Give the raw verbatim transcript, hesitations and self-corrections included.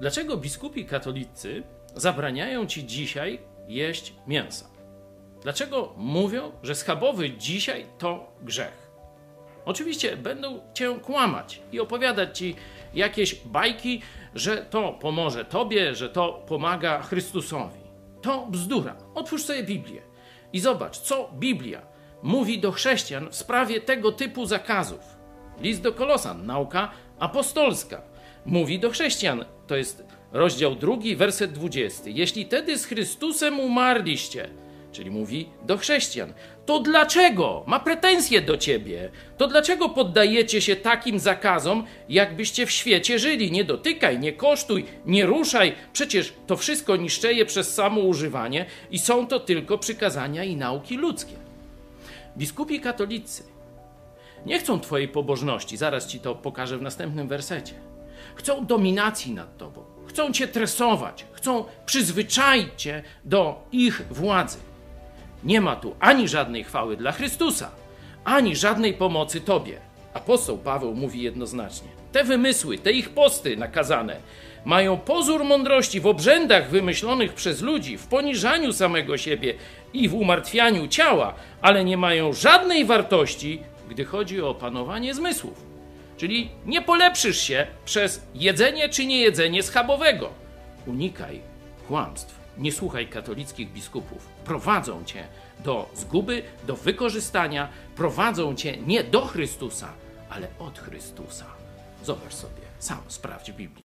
Dlaczego biskupi katolicy zabraniają ci dzisiaj jeść mięsa? Dlaczego mówią, że schabowy dzisiaj to grzech? Oczywiście będą cię kłamać i opowiadać ci jakieś bajki, że to pomoże tobie, że to pomaga Chrystusowi. To bzdura. Otwórz sobie Biblię i zobacz, co Biblia mówi do chrześcijan w sprawie tego typu zakazów. List do Kolosan, nauka apostolska, mówi do chrześcijan, to jest rozdział drugi, werset dwudziesty. Jeśli tedy z Chrystusem umarliście, czyli mówi do chrześcijan, to dlaczego ma pretensje do ciebie? To dlaczego poddajecie się takim zakazom, jakbyście w świecie żyli? Nie dotykaj, nie kosztuj, nie ruszaj. Przecież to wszystko niszczeje przez samoużywanie i są to tylko przykazania i nauki ludzkie. Biskupi katolicy nie chcą twojej pobożności. Zaraz ci to pokażę w następnym wersecie. Chcą dominacji nad tobą. Chcą cię tresować. Chcą przyzwyczaić cię do ich władzy. Nie ma tu ani żadnej chwały dla Chrystusa, ani żadnej pomocy tobie. Apostoł Paweł mówi jednoznacznie. Te wymysły, te ich posty nakazane mają pozór mądrości w obrzędach wymyślonych przez ludzi, w poniżaniu samego siebie i w umartwianiu ciała, ale nie mają żadnej wartości, gdy chodzi o opanowanie zmysłów. Czyli nie polepszysz się przez jedzenie czy niejedzenie schabowego. Unikaj kłamstw. Nie słuchaj katolickich biskupów. Prowadzą cię do zguby, do wykorzystania. Prowadzą cię nie do Chrystusa, ale od Chrystusa. Zobacz sobie, sam sprawdź Biblię.